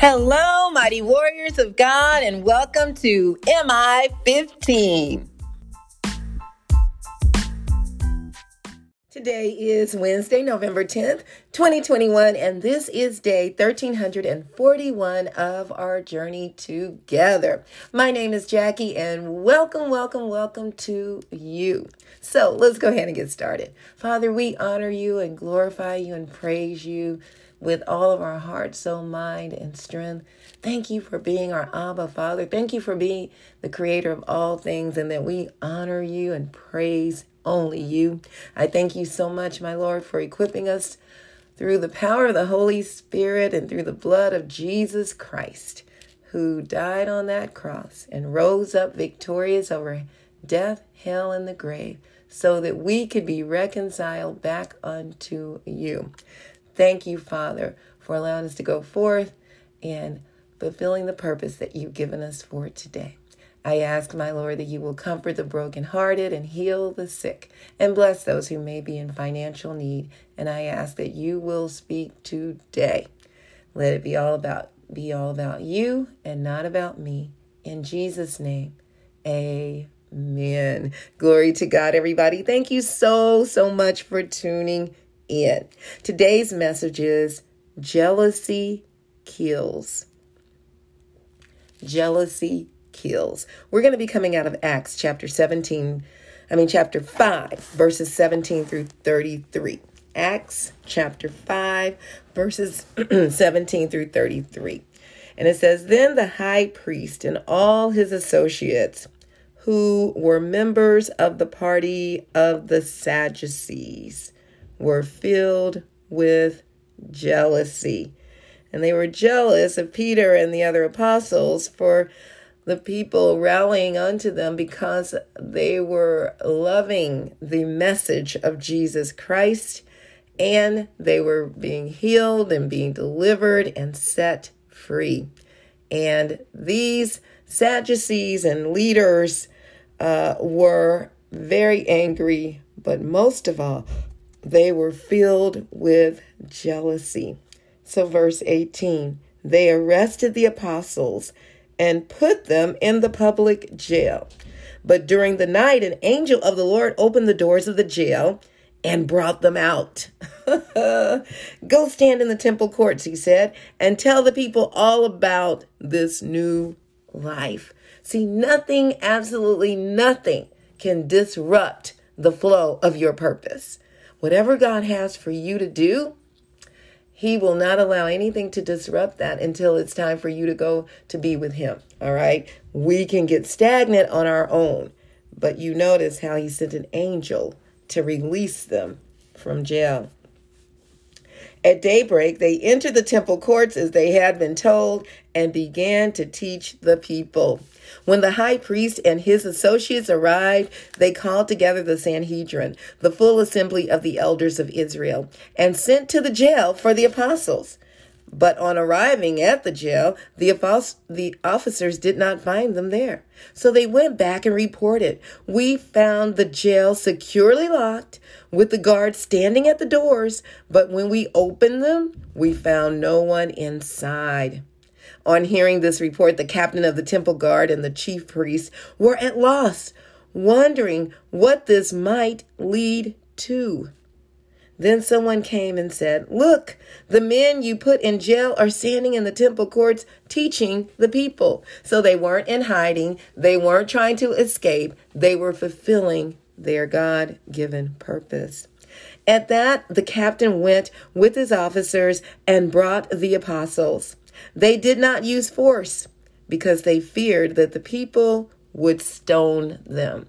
Hello, mighty warriors of God, and welcome to MI 15. Today is Wednesday, November 10th, 2021, and this is day 1341 of our journey together. My name is Jackie, and welcome to you. So let's go ahead and get started. Father, we honor you and glorify you and praise you with all of our heart, soul, mind, and strength. Thank you for being our Abba Father. Thank you for being the creator of all things, and that we honor you and praise only you. I thank you so much, my Lord, for equipping us through the power of the Holy Spirit and through the blood of Jesus Christ, who died on that cross and rose up victorious over death, hell, and the grave, so that we could be reconciled back unto you. Thank you, Father, for allowing us to go forth and fulfilling the purpose that you've given us for today. I ask, my Lord, that you will comfort the brokenhearted and heal the sick and bless those who may be in financial need. And I ask that you will speak today. Let it be all about you and not about me. In Jesus' name, amen. Glory to God, everybody. Thank you so much for tuning in. Today's message is jealousy kills. Jealousy kills. We're going to be coming out of Acts chapter 5, verses 17 through 33. Acts chapter 5, verses 17 through 33. And it says, "Then the high priest and all his associates who were members of the party of the Sadducees were filled with jealousy. And they were jealous of Peter and the other apostles, for the people rallying unto them because they were loving the message of Jesus Christ, and they were being healed and being delivered and set free. And these Sadducees and leaders were very angry, but most of all, they were filled with jealousy." So verse 18, "They arrested the apostles and put them in the public jail. But during the night, an angel of the Lord opened the doors of the jail and brought them out." "Go stand in the temple courts," he said, "and tell the people all about this new life." See, nothing, absolutely nothing can disrupt the flow of your purpose. Whatever God has for you to do, he will not allow anything to disrupt that until it's time for you to go to be with him. All right. We can get stagnant on our own, but you notice how he sent an angel to release them from jail. "At daybreak, they entered the temple courts as they had been told and began to teach the people. When the high priest and his associates arrived, they called together the Sanhedrin, the full assembly of the elders of Israel, and sent to the jail for the apostles. But on arriving at the jail, the officers did not find them there. So they went back and reported, 'We found the jail securely locked with the guards standing at the doors. But when we opened them, we found no one inside.' On hearing this report, the captain of the temple guard and the chief priests were at loss, wondering what this might lead to. Then someone came and said, 'Look, the men you put in jail are standing in the temple courts teaching the people.' So they weren't in hiding. They weren't trying to escape. They were fulfilling their God-given purpose. At that, the captain went with his officers and brought the apostles. They did not use force because they feared that the people would stone them."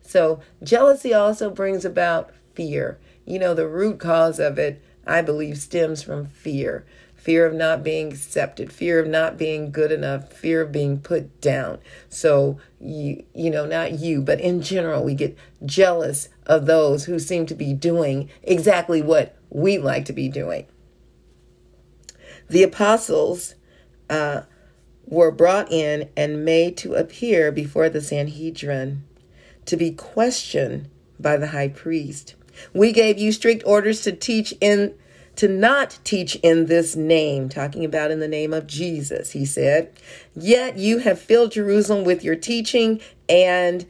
So jealousy also brings about fear. You know, the root cause of it, I believe, stems from fear. Fear of not being accepted, fear of not being good enough, fear of being put down. So, but in general, we get jealous of those who seem to be doing exactly what we like to be doing. The apostles were brought in and made to appear before the Sanhedrin to be questioned by the high priest. "We gave you strict orders to teach in to not teach in this name, talking about in the name of Jesus, he said, yet you have filled Jerusalem with your teaching and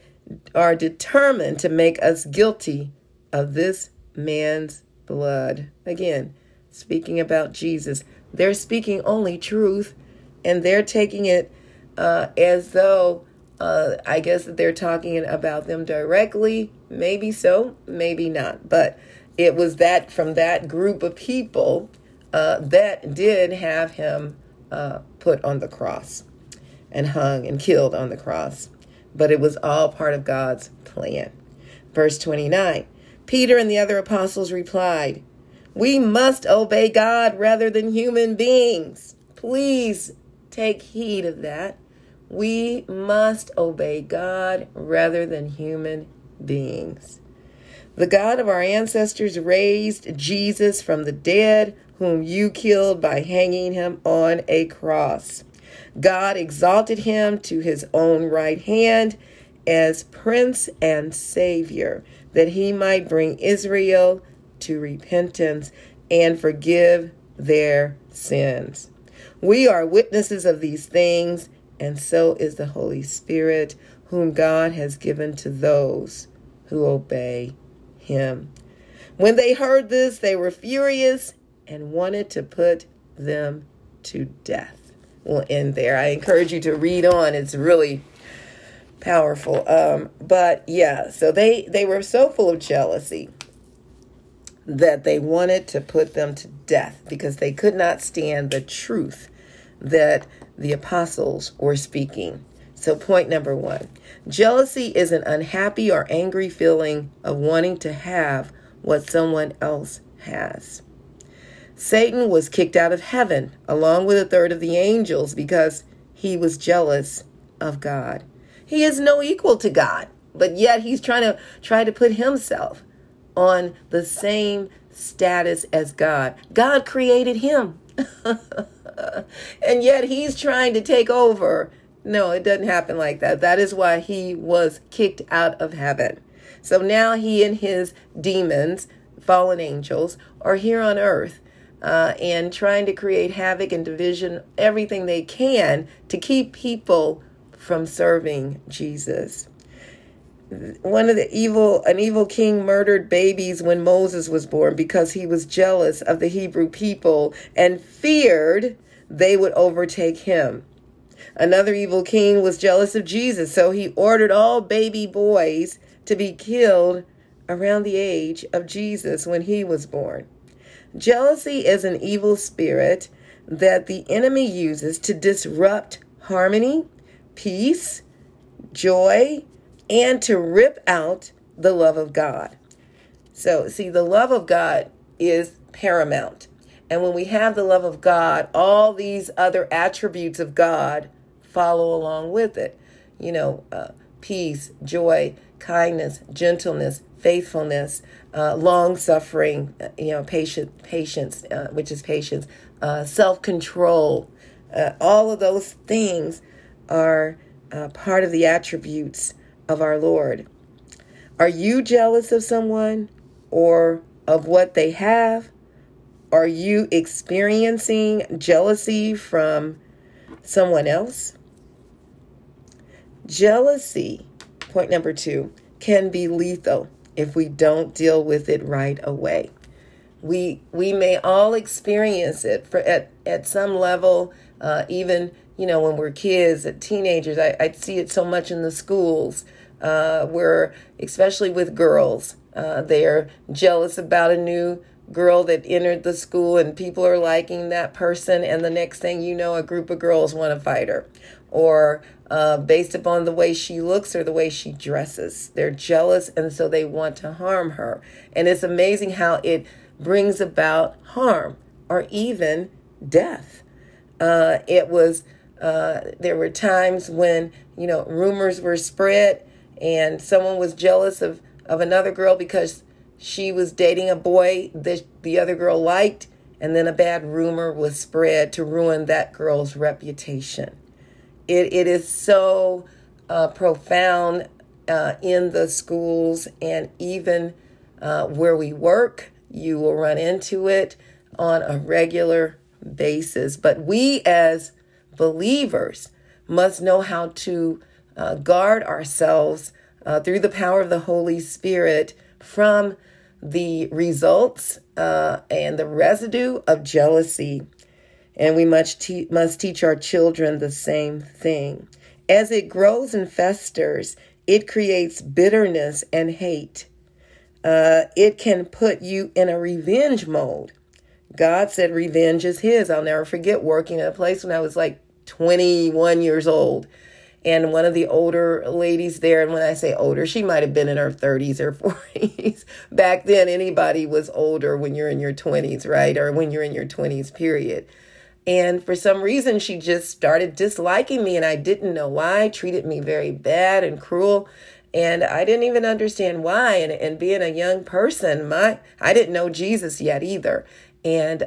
are determined to make us guilty of this man's blood. Again, speaking about Jesus, they're speaking only truth, and they're taking it as though I guess that they're talking about them directly. Maybe so, maybe not. But it was that from that group of people that did have him put on the cross and hung and killed on the cross. But it was all part of God's plan. Verse 29, Peter and the other apostles replied, "We must obey God rather than human beings." Please take heed of that. We must obey God rather than human beings. The God of our ancestors raised Jesus from the dead, whom you killed by hanging him on a cross. God exalted him to his own right hand as Prince and Savior, that he might bring Israel to repentance and forgive their sins. We are witnesses of these things, and so is the Holy Spirit, whom God has given to those who obey him. When they heard this, they were furious and wanted to put them to death. We'll end there. I encourage you to read on. It's really powerful. But yeah, so they were so full of jealousy that they wanted to put them to death because they could not stand the truth that the apostles were speaking. So point number one, jealousy is an unhappy or angry feeling of wanting to have what someone else has. Satan was kicked out of heaven along with a third of the angels because he was jealous of God. He is no equal to God, but yet he's trying to put himself on the same status as God. God created him. And yet he's trying to take over. No, it doesn't happen like that. That is why he was kicked out of heaven. So now he and his demons, fallen angels, are here on earth and trying to create havoc and division, everything they can to keep people from serving Jesus. One of the an evil king murdered babies when Moses was born because he was jealous of the Hebrew people and feared they would overtake him. Another evil king was jealous of Jesus, so he ordered all baby boys to be killed around the age of Jesus when he was born. Jealousy is an evil spirit that the enemy uses to disrupt harmony, peace, joy, and to rip out the love of God. So, see, the love of God is paramount. And when we have the love of God, all these other attributes of God follow along with it. You know, peace, joy, kindness, gentleness, faithfulness, long-suffering, patience, which is patience, self-control. All of those things are part of the attributes of our Lord. Are you jealous of someone or of what they have? Are you experiencing jealousy from someone else? Jealousy, point number two, can be lethal if we don't deal with it right away. We may all experience it at some level, even when we're kids, teenagers. I see it so much in the schools where, especially with girls, they're jealous about a new girl that entered the school and people are liking that person. And the next thing you know, a group of girls want to fight her or based upon the way she looks or the way she dresses. They're jealous. And so they want to harm her. And it's amazing how it brings about harm or even death. There were times when, rumors were spread and someone was jealous of another girl because she was dating a boy that the other girl liked, and then a bad rumor was spread to ruin that girl's reputation. It is so profound in the schools and even where we work. You will run into it. on a regular basis. But we as believers must know how to guard ourselves through the power of the Holy Spirit from the results and the residue of jealousy. And we must teach our children the same thing. As it grows and festers, it creates bitterness and hate. It can put you in a revenge mode. God said revenge is his. I'll never forget working at a place when I was like 21 years old. And one of the older ladies there, and when I say older, she might have been in her 30s or 40s. Back then, anybody was older when you're in your 20s, right? Or when you're in your 20s, period. And for some reason, she just started disliking me, and I didn't know why. Treated me very bad and cruel, and I didn't even understand why. And being a young person, I didn't know Jesus yet either. And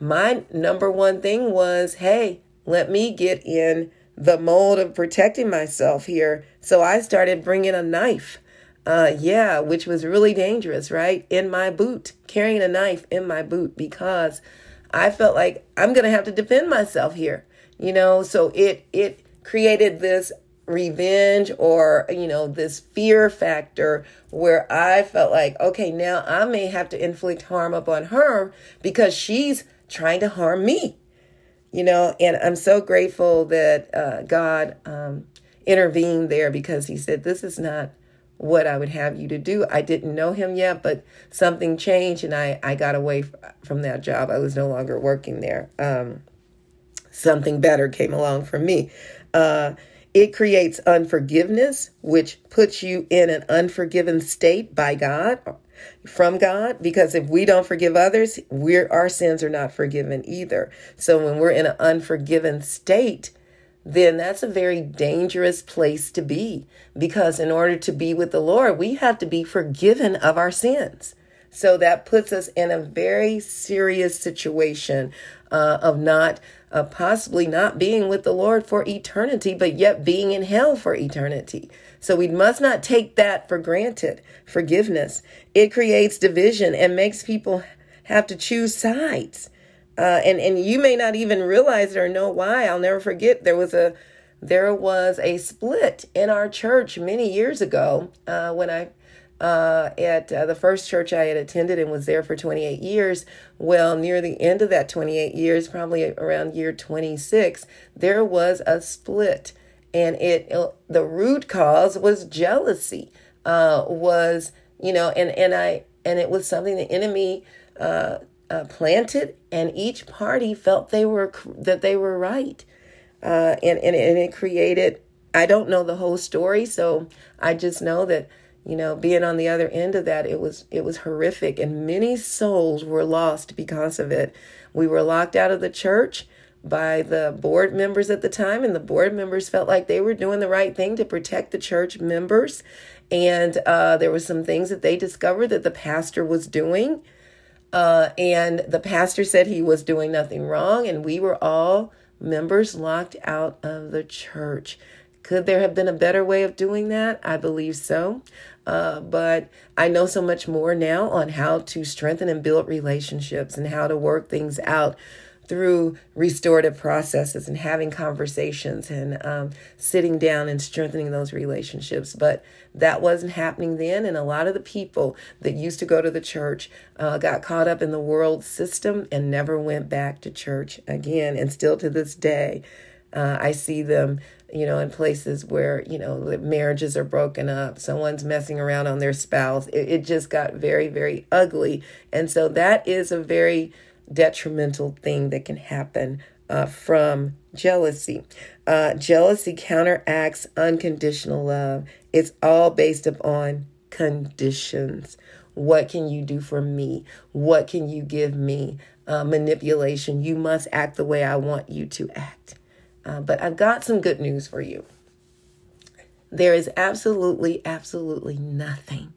my number one thing was, hey, let me get in the mold of protecting myself here. So I started bringing a knife, which was really dangerous, right? In my boot, carrying a knife in my boot, because I felt like I'm going to have to defend myself here, you know? So it created this revenge or, you know, this fear factor where I felt like, okay, now I may have to inflict harm upon her because she's trying to harm me, you know? And I'm so grateful that God intervened there, because he said, this is not what I would have you to do. I didn't know him yet, but something changed, and I got away from that job. I was no longer working there. Something better came along for me. It creates unforgiveness, which puts you in an unforgiven state by God, from God, because if we don't forgive others, our sins are not forgiven either. So when we're in an unforgiven state, then that's a very dangerous place to be, because in order to be with the Lord, we have to be forgiven of our sins. So that puts us in a very serious situation of not possibly not being with the Lord for eternity, but yet being in hell for eternity. So we must not take that for granted. Forgiveness. It creates division and makes people have to choose sides. And you may not even realize it or know why. I'll never forget, there was a split in our church many years ago when I at the first church I had attended and was there for 28 years. Well, near the end of that 28 years, probably around year 26, there was a split, and the root cause was jealousy. It was something the enemy planted, and each party felt that they were right, and it created. I don't know the whole story, so I just know that, you know, being on the other end of that, it was horrific, and many souls were lost because of it. We were locked out of the church by the board members at the time, and the board members felt like they were doing the right thing to protect the church members, and there were some things that they discovered that the pastor was doing. And the pastor said he was doing nothing wrong, and we were all members locked out of the church. Could there have been a better way of doing that? I believe so. But I know so much more now on how to strengthen and build relationships and how to work things out through restorative processes and having conversations and sitting down and strengthening those relationships. But that wasn't happening then. And a lot of the people that used to go to the church got caught up in the world system and never went back to church again. And still to this day, I see them, you know, in places where, you know, marriages are broken up, someone's messing around on their spouse. It just got very, very ugly. And so that is a very detrimental thing that can happen from jealousy. Jealousy counteracts unconditional love. It's all based upon conditions. What can you do for me? What can you give me? Manipulation. You must act the way I want you to act. But I've got some good news for you. There is absolutely, absolutely nothing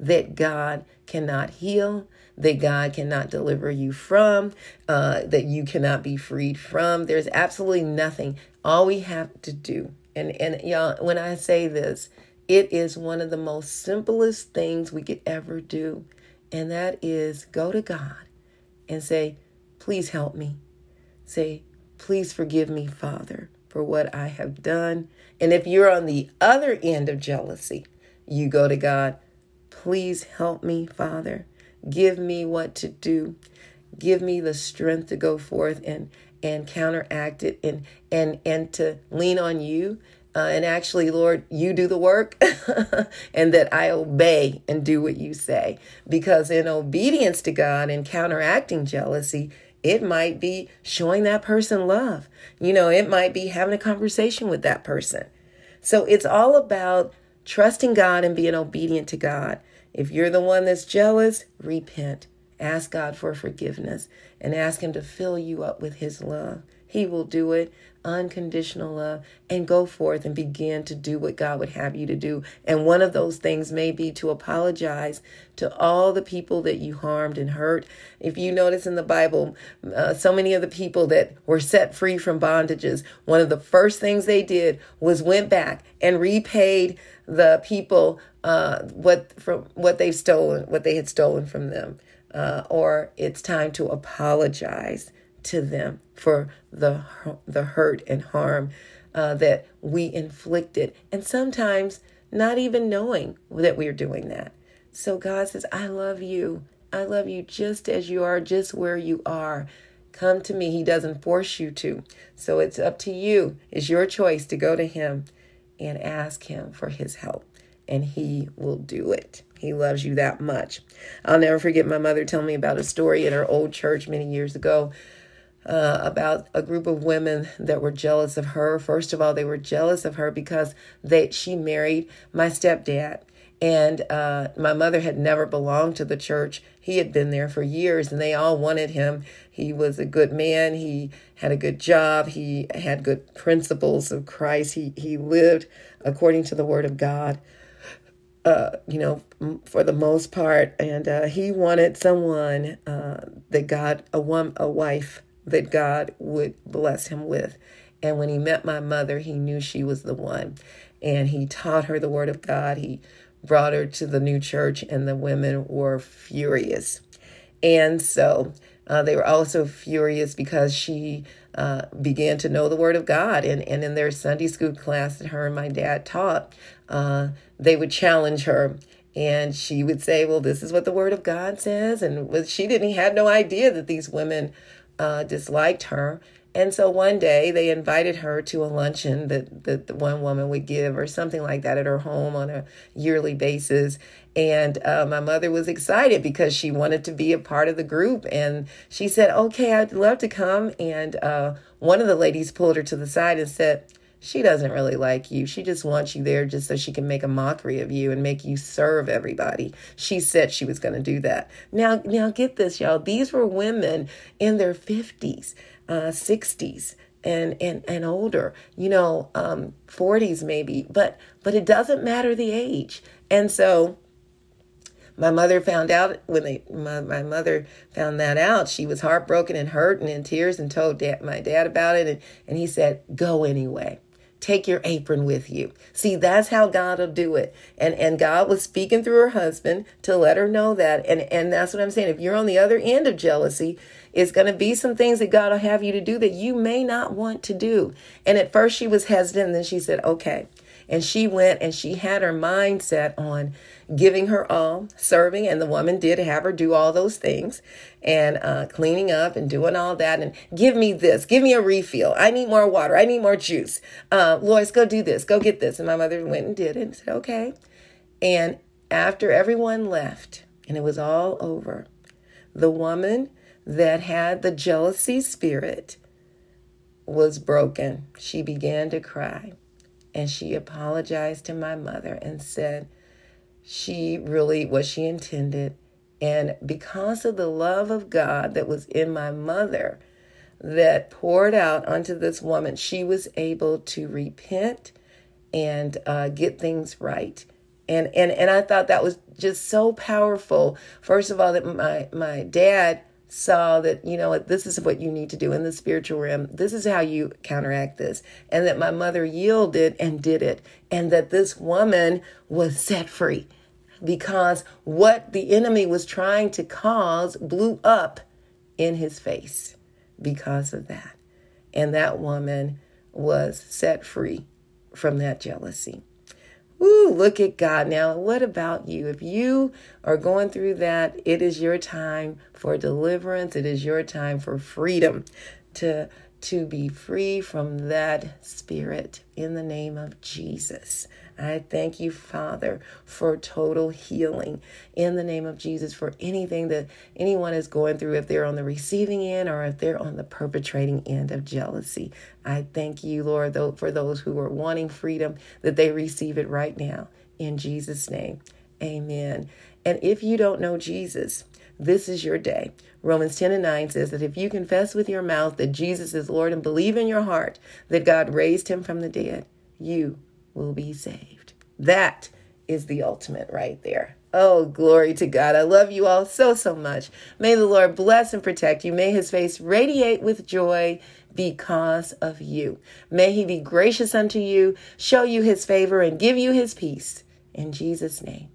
that God cannot heal, that God cannot deliver you from, that you cannot be freed from. There's absolutely nothing. All we have to do, and y'all, when I say this, it is one of the most simplest things we could ever do, and that is go to God and say, please help me. Say, please forgive me, Father, for what I have done. And if you're on the other end of jealousy, you go to God, please help me, Father. Give me what to do. Give me the strength to go forth and counteract it and to lean on you. And actually, Lord, you do the work and that I obey and do what you say. Because in obedience to God and counteracting jealousy, it might be showing that person love. You know, it might be having a conversation with that person. So it's all about trusting God and being obedient to God. If you're the one that's jealous, repent. Ask God for forgiveness and ask him to fill you up with his love. He will do it, unconditional love, and go forth and begin to do what God would have you to do. And one of those things may be to apologize to all the people that you harmed and hurt. If you notice in the Bible, so many of the people that were set free from bondages, one of the first things they did was went back and repaid the people what they had stolen from them. Or it's time to apologize to them for the hurt and harm that we inflicted. And sometimes not even knowing that we are doing that. So God says, I love you. I love you just as you are, just where you are. Come to me. He doesn't force you to. So it's up to you. It's your choice to go to him and ask him for his help. And he will do it. He loves you that much. I'll never forget my mother telling me about a story at her old church many years ago about a group of women that were jealous of her. First of all, they were jealous of her because she married my stepdad. And my mother had never belonged to the church. He had been there for years and they all wanted him. He was a good man. He had a good job. He had good principles of Christ. He lived according to the word of God. For the most part. And he wanted someone a wife that God would bless him with. And when he met my mother, he knew she was the one. And he taught her the word of God. He brought her to the new church and the women were furious. And so they were also furious because she began to know the word of God. And in their Sunday school class that her and my dad taught, they would challenge her. And she would say, well, this is what the word of God says. And she had no idea that these women disliked her. And so one day they invited her to a luncheon that the one woman would give or something like that at her home on a yearly basis. And my mother was excited because she wanted to be a part of the group. And she said, okay, I'd love to come. And one of the ladies pulled her to the side and said, she doesn't really like you. She just wants you there just so she can make a mockery of you and make you serve everybody. She said she was going to do that. Now get this, y'all. These were women in their 50s, 60s, and older, 40s maybe. But it doesn't matter the age. And so my mother found out when my mother found that out, she was heartbroken and hurt and in tears and told my dad about it. And he said, go anyway. Take your apron with you. See, that's how God will do it. And God was speaking through her husband to let her know that. And that's what I'm saying. If you're on the other end of jealousy, it's going to be some things that God will have you to do that you may not want to do. And at first she was hesitant. And then she said, okay. And she went and she had her mindset on giving her all, serving. And the woman did have her do all those things and cleaning up and doing all that. And give me this. Give me a refill. I need more water. I need more juice. Lois, go do this. Go get this. And my mother went and did it and said, okay. And after everyone left and it was all over, the woman that had the jealousy spirit was broken. She began to cry. And she apologized to my mother and said what she intended. And because of the love of God that was in my mother that poured out onto this woman, she was able to repent and get things right. And I thought that was just so powerful. First of all, that my dad saw that, this is what you need to do in the spiritual realm. This is how you counteract this. And that my mother yielded and did it. And that this woman was set free because what the enemy was trying to cause blew up in his face because of that. And that woman was set free from that jealousy. Ooh, look at God. Now, what about you? If you are going through that, it is your time for deliverance. It is your time for freedom to be free from that spirit in the name of Jesus. I thank you, Father, for total healing in the name of Jesus, for anything that anyone is going through, if they're on the receiving end or if they're on the perpetrating end of jealousy. I thank you, Lord, though, for those who are wanting freedom, that they receive it right now in Jesus' name. Amen. And if you don't know Jesus, this is your day. Romans 10:9 says that if you confess with your mouth that Jesus is Lord and believe in your heart that God raised him from the dead, you will be saved. That is the ultimate right there. Oh, glory to God. I love you all so, so much. May the Lord bless and protect you. May his face radiate with joy because of you. May he be gracious unto you, show you his favor, and give you his peace. In Jesus' name,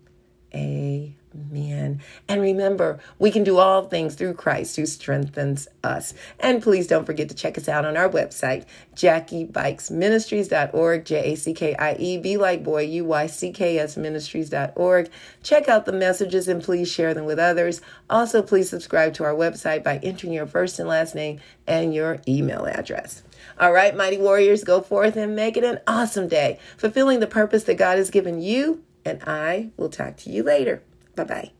amen. Amen. And remember, we can do all things through Christ who strengthens us. And please don't forget to check us out on our website, JackieBikesMinistries.org, JackieBikes, B like boy, UYCKS Ministries.org. Check out the messages and please share them with others. Also, please subscribe to our website by entering your first and last name and your email address. All right, mighty warriors, go forth and make it an awesome day, fulfilling the purpose that God has given you. And I will talk to you later. Bye-bye.